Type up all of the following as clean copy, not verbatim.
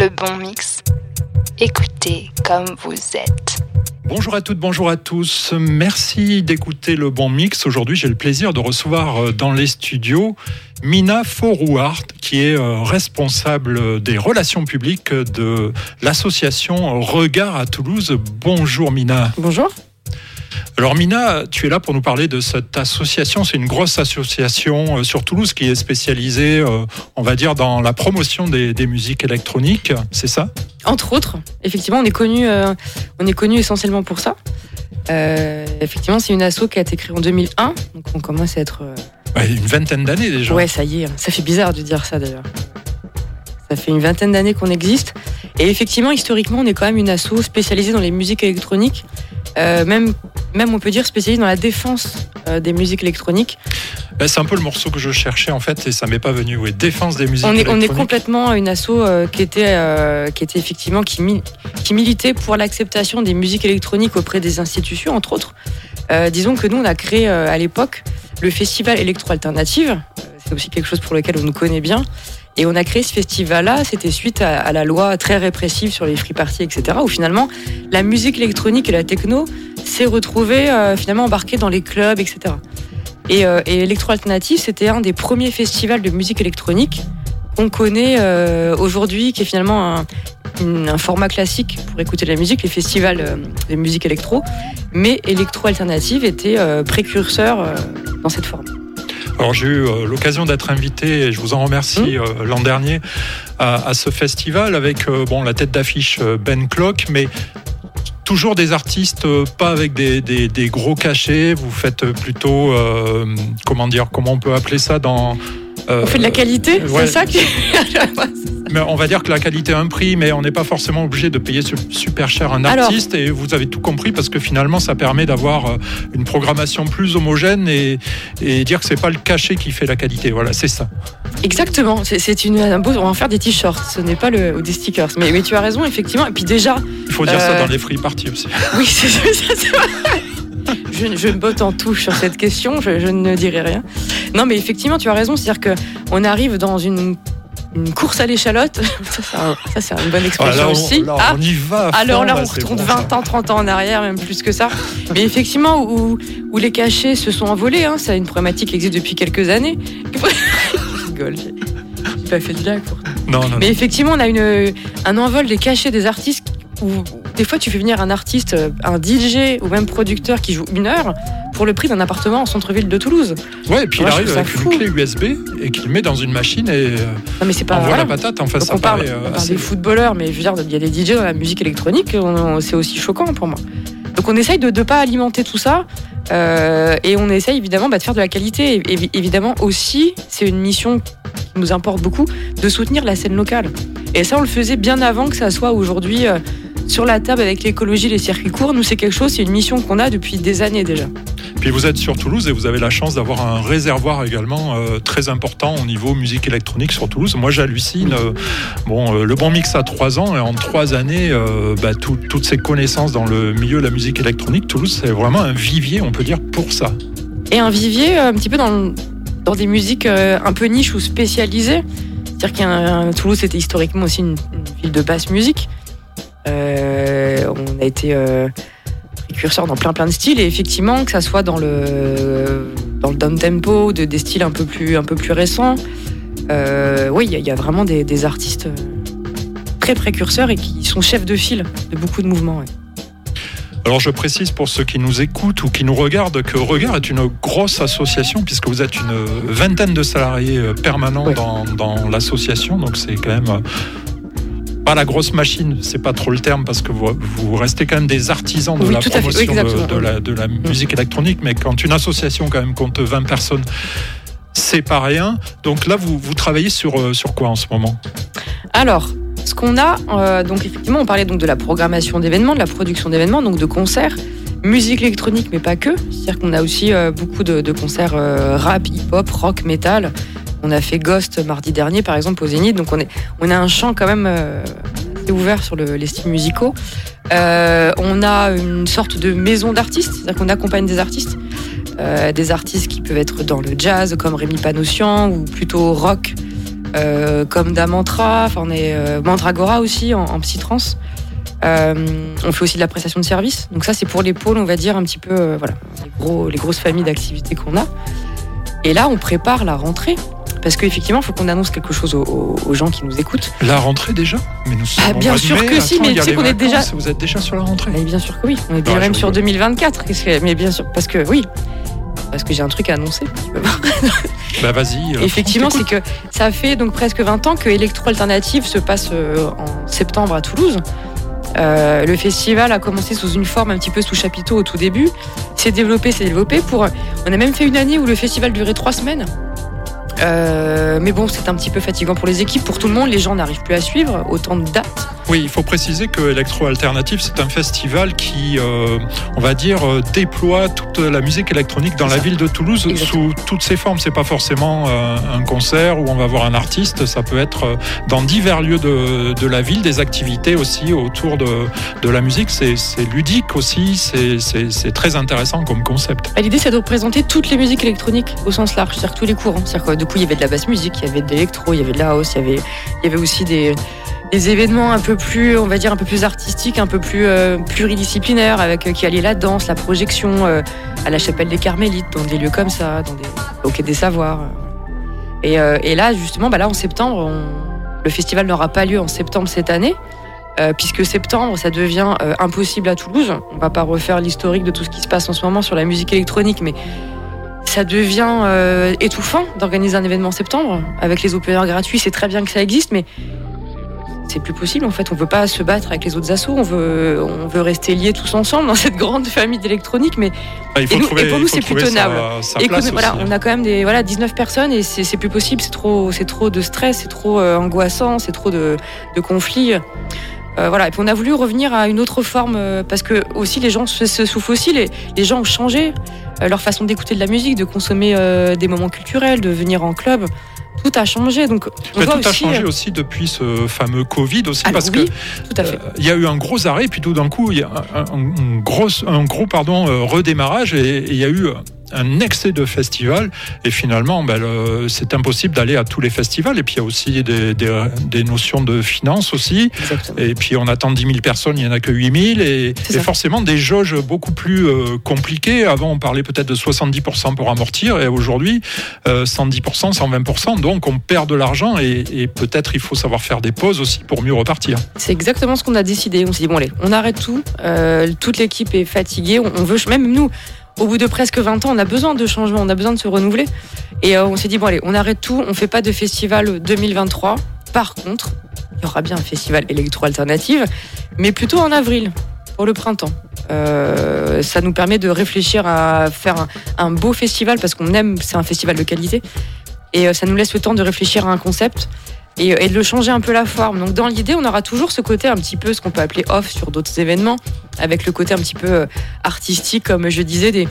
Le Bon Mix. Écoutez comme vous êtes. Bonjour à toutes, bonjour à tous. Merci d'écouter Le Bon Mix. Aujourd'hui, j'ai le plaisir de recevoir dans les studios Mina Forouhar, qui est responsable des relations publiques de l'association Regards à Toulouse. Bonjour Mina. Bonjour. Alors Mina, tu es là pour nous parler de cette association. C'est une grosse association sur Toulouse qui est spécialisée, on va dire, dans la promotion des musiques électroniques, c'est ça ? Entre autres, effectivement, on est connu essentiellement pour ça. Effectivement, c'est une asso qui a été créée en 2001, donc on commence à être... une vingtaine d'années déjà. Ouais, ça y est, ça fait bizarre de dire ça d'ailleurs. Ça fait une vingtaine d'années qu'on existe. Et effectivement, historiquement, on est quand même une asso spécialisée dans les musiques électroniques. Même on peut dire spécialisé dans la défense des musiques électroniques. C'est un peu le morceau que je cherchais en fait et ça m'est pas venu. Oui, défense des musiques électroniques. On est complètement une asso qui militait pour l'acceptation des musiques électroniques auprès des institutions, entre autres. Disons que nous, on a créé à l'époque le festival Electro-Alternative. C'est aussi quelque chose pour lequel on nous connaît bien. Et on a créé ce festival-là, c'était suite à la loi très répressive sur les free parties, etc., où finalement, la musique électronique et la techno s'est retrouvée finalement embarquée dans les clubs, etc. Et Electro-Alternative, c'était un des premiers festivals de musique électronique qu'on connaît aujourd'hui, qui est finalement un format classique pour écouter de la musique, les festivals de musique électro. Mais Electro-Alternative était précurseur dans cette forme. Alors j'ai eu l'occasion d'être invité, et je vous en remercie, l'an dernier, à ce festival avec la tête d'affiche Ben Klock, mais toujours des artistes, pas avec des gros cachets. Vous faites plutôt, comment on peut appeler ça dans... on fait de la qualité, ouais. C'est ça qui... Mais on va dire que la qualité a un prix, mais on n'est pas forcément obligé de payer super cher un artiste. Alors, et vous avez tout compris parce que finalement, ça permet d'avoir une programmation plus homogène et dire que c'est pas le cachet qui fait la qualité. Voilà, c'est ça. Exactement. On va en faire des t-shirts. Ce n'est pas ou des stickers. Mais tu as raison, effectivement. Et puis déjà, il faut dire ça dans les free parties aussi. Oui, c'est vrai. Je botte en touche sur cette question. Je ne dirai rien. Non, mais effectivement, tu as raison. C'est-à-dire que on arrive dans une course à l'échalote, ça c'est une bonne expression aussi. On y va. Alors là, on retourne 20 ans, 30 ans en arrière, même plus que ça. Mais effectivement, où les cachets se sont envolés, hein, c'est une problématique qui existe depuis quelques années. Je rigole, j'ai pas fait de blague. Mais effectivement, on a un envol des cachets des artistes où des fois tu fais venir un artiste, un DJ ou même producteur qui joue une heure pour le prix d'un appartement en centre-ville de Toulouse. Ouais, et puis il arrive avec une clé USB et qu'il met dans une machine et envoie la patate. Enfin, ça paraît assez... des footballeurs, mais je veux dire, il y a des DJ dans la musique électronique, c'est aussi choquant pour moi. Donc on essaye de ne pas alimenter tout ça et on essaye évidemment de faire de la qualité. Et évidemment aussi, c'est une mission qui nous importe beaucoup, de soutenir la scène locale. Et ça, on le faisait bien avant que ça soit aujourd'hui... sur la table avec l'écologie, les circuits courts, nous c'est une mission qu'on a depuis des années déjà. Puis vous êtes sur Toulouse et vous avez la chance d'avoir un réservoir également très important au niveau musique électronique sur Toulouse. Moi j'hallucine, Le Bon Mix a 3 ans et en 3 années, toutes ces connaissances dans le milieu de la musique électronique, Toulouse c'est vraiment un vivier, on peut dire, pour ça. Et un vivier un petit peu dans des musiques un peu niches ou spécialisées. C'est-à-dire Toulouse c'était historiquement aussi une ville de basse musique. On a été précurseur dans plein de styles et effectivement que ça soit dans le down tempo, des styles un peu plus récents, oui il y a vraiment des artistes très précurseurs et qui sont chefs de file de beaucoup de mouvements. Ouais. Alors je précise pour ceux qui nous écoutent ou qui nous regardent que Regard est une grosse association puisque vous êtes une vingtaine de salariés permanents dans l'association, donc c'est quand même... pas la grosse machine, c'est pas trop le terme parce que vous restez quand même des artisans de la promotion de la musique électronique, mais quand une association quand même compte 20 personnes, c'est pas rien. Donc là, vous travaillez sur quoi en ce moment ? Alors, ce qu'on a, donc effectivement, on parlait donc de la programmation d'événements, de la production d'événements, donc de concerts, musique électronique, mais pas que. C'est-à-dire qu'on a aussi beaucoup de concerts rap, hip-hop, rock, métal. On a fait Ghost mardi dernier, par exemple, au Zénith. Donc, on a un champ quand même assez ouvert sur les styles musicaux. On a une sorte de maison d'artistes, c'est-à-dire qu'on accompagne des artistes qui peuvent être dans le jazz, comme Rémi Panossian, ou plutôt rock, comme Damantra, enfin on est Mandragora aussi en psytrance. On fait aussi de la prestation de service. Donc ça c'est pour les pôles, on va dire un petit peu voilà, les grosses familles d'activités qu'on a. Et là on prépare la rentrée. Parce qu'effectivement, il faut qu'on annonce quelque chose aux gens qui nous écoutent. La rentrée déjà ? Mais nous sommes bien sûr que si, mais tu sais qu'on est déjà. Vous êtes déjà sur la rentrée ? Mais bien sûr que oui. On est déjà même sur 2024. Mais bien sûr, parce que oui, parce que j'ai un truc à annoncer. Bah vas-y. Effectivement, c'est que ça fait donc presque 20 ans que Electro-Alternative se passe en septembre à Toulouse. Le festival a commencé sous une forme un petit peu sous chapiteau au tout début. S'est développé. On a même fait une année où le festival durait 3 semaines. Mais bon, c'est un petit peu fatigant pour les équipes, pour tout le monde, les gens n'arrivent plus à suivre autant de dates. Oui, il faut préciser que Electro-Alternative, c'est un festival qui, on va dire, déploie toute la musique électronique dans la ville de Toulouse. Exactement. Sous toutes ses formes. C'est pas forcément un concert où on va voir un artiste, ça peut être dans divers lieux de la ville, des activités aussi autour de la musique. C'est ludique aussi, c'est très intéressant comme concept. L'idée, c'est de représenter toutes les musiques électroniques au sens large, c'est-à-dire tous les courants. C'est-à-dire que, du coup, il y avait de la basse musique, il y avait de l'électro, il y avait de la house, il y avait aussi des événements un peu plus, on va dire, un peu plus artistiques, un peu plus pluridisciplinaires, avec qui alliait la danse, la projection, à la chapelle des Carmélites, dans des lieux comme ça, au Quai des Savoirs. Et là, justement, en septembre, le festival n'aura pas lieu en septembre cette année, puisque septembre, ça devient impossible à Toulouse. On va pas refaire l'historique de tout ce qui se passe en ce moment sur la musique électronique, mais ça devient étouffant d'organiser un événement en septembre avec les openers gratuits. C'est très bien que ça existe, mais c'est plus possible en fait. On veut pas se battre avec les autres assos. On veut rester liés tous ensemble dans cette grande famille d'électronique. Mais pour nous, c'est plus tenable. Et voilà, on a quand même 19 personnes et c'est plus possible. C'est trop de stress, c'est trop angoissant, c'est trop de conflits. Voilà. Et puis on a voulu revenir à une autre forme parce que aussi les gens se soufflent aussi. Les gens ont changé leur façon d'écouter de la musique, de consommer des moments culturels, de venir en club. Tout a changé. Donc, a changé aussi depuis ce fameux Covid aussi, parce que il y a eu un gros arrêt, puis tout d'un coup il y a un gros redémarrage et il y a eu un excès de festivals et finalement c'est impossible d'aller à tous les festivals et puis il y a aussi des notions de finances aussi. Exactement. Et puis on attend 10 000 personnes, il n'y en a que 8 000 et forcément des jauges beaucoup plus compliquées. Avant on parlait peut-être de 70% pour amortir et aujourd'hui 110%, 120%, donc on perd de l'argent et peut-être il faut savoir faire des pauses aussi pour mieux repartir. C'est exactement ce qu'on a décidé, on s'est dit allez, on arrête tout, toute l'équipe est fatiguée, on veut, même nous au bout de presque 20 ans, on a besoin de changement, on a besoin de se renouveler. Et on s'est dit, allez, on arrête tout, on ne fait pas de festival 2023. Par contre, il y aura bien un festival Electro-Alternative, mais plutôt en avril, pour le printemps. Ça nous permet de réfléchir à faire un beau festival, parce qu'on aime, c'est un festival de qualité. Et ça nous laisse le temps de réfléchir à un concept et de le changer un peu la forme. Donc dans l'idée, on aura toujours ce côté un petit peu, ce qu'on peut appeler off sur d'autres événements, avec le côté un petit peu artistique, comme je disais,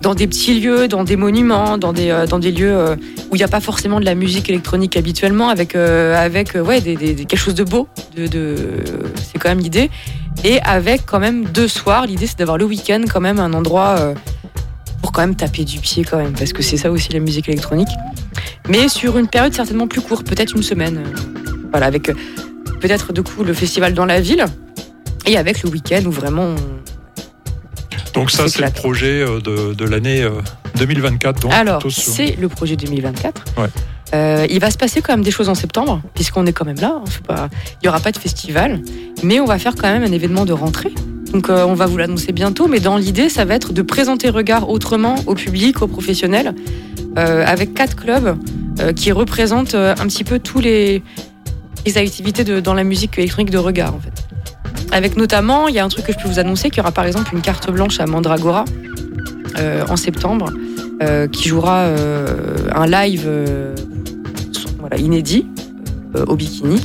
dans des petits lieux, dans des monuments, dans des lieux où il n'y a pas forcément de la musique électronique habituellement, avec quelque chose de beau, c'est quand même l'idée. Et avec quand même 2 soirs, l'idée c'est d'avoir le week-end quand même un endroit pour quand même taper du pied quand même, parce que c'est ça aussi la musique électronique. Mais sur une période certainement plus courte, peut-être une semaine. Voilà, avec peut-être du coup le festival dans la ville et avec le week-end où vraiment Donc ça c'est le projet de l'année 2024. Donc, alors c'est le projet 2024. Ouais. Il va se passer quand même des choses en septembre, puisqu'on est quand même là. Il n'y aura pas de festival, mais on va faire quand même un événement de rentrée. Donc on va vous l'annoncer bientôt, mais dans l'idée, ça va être de présenter Regard autrement au public, aux professionnels, avec 4 clubs qui représentent un petit peu tous les activités dans la musique électronique de Regard, en fait. Avec notamment, il y a un truc que je peux vous annoncer, qu'il y aura par exemple une carte blanche à Mandragora en septembre, qui jouera un live inédit au bikini.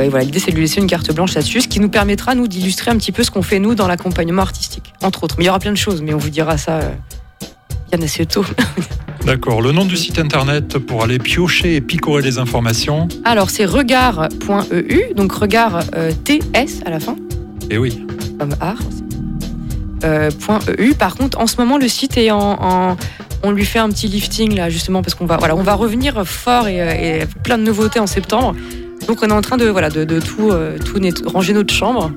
Et voilà, l'idée c'est de lui laisser une carte blanche là-dessus, ce qui nous permettra nous d'illustrer un petit peu ce qu'on fait nous dans l'accompagnement artistique, entre autres. Mais il y aura plein de choses, mais on vous dira ça bien assez tôt. D'accord, le nom du site internet pour aller piocher et picorer les informations. Alors c'est regard.eu, donc regard TS à la fin. Et oui. Comme art. .eu. Par contre, en ce moment le site est en On lui fait un petit lifting là justement parce qu'on va, voilà, on va revenir fort et plein de nouveautés en septembre. Donc on est en train de, voilà, de tout ranger notre chambre.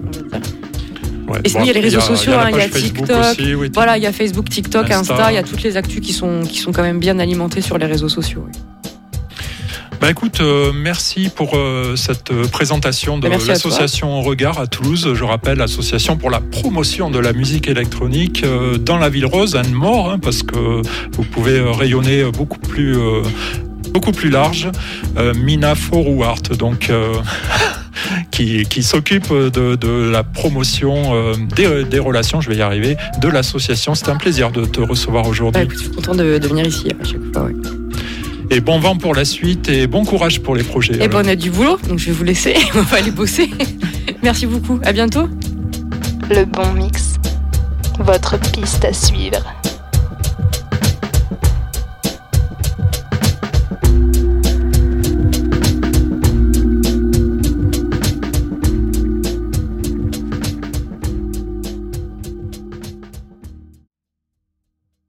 Ouais, et sinon, il y a les réseaux sociaux, il y a TikTok, aussi, oui, voilà, il y a Facebook, TikTok, Insta, il y a toutes les actus qui sont quand même bien alimentées sur les réseaux sociaux. Oui. Bah écoute, merci pour cette présentation de l'association Regard à Toulouse. Je rappelle, association pour la promotion de la musique électronique dans la ville rose, Anne-Maure, hein, parce que vous pouvez rayonner beaucoup plus large. Mina Forouhar, donc... Qui s'occupe de la promotion des relations, je vais y arriver, de l'association. C'était un plaisir de te recevoir aujourd'hui. Je suis content de venir ici à chaque fois. Ouais. Et bon vent pour la suite et bon courage pour les projets. Et on a du boulot, donc je vais vous laisser. On va aller bosser. Merci beaucoup. À bientôt. Le Bon Mix, votre piste à suivre.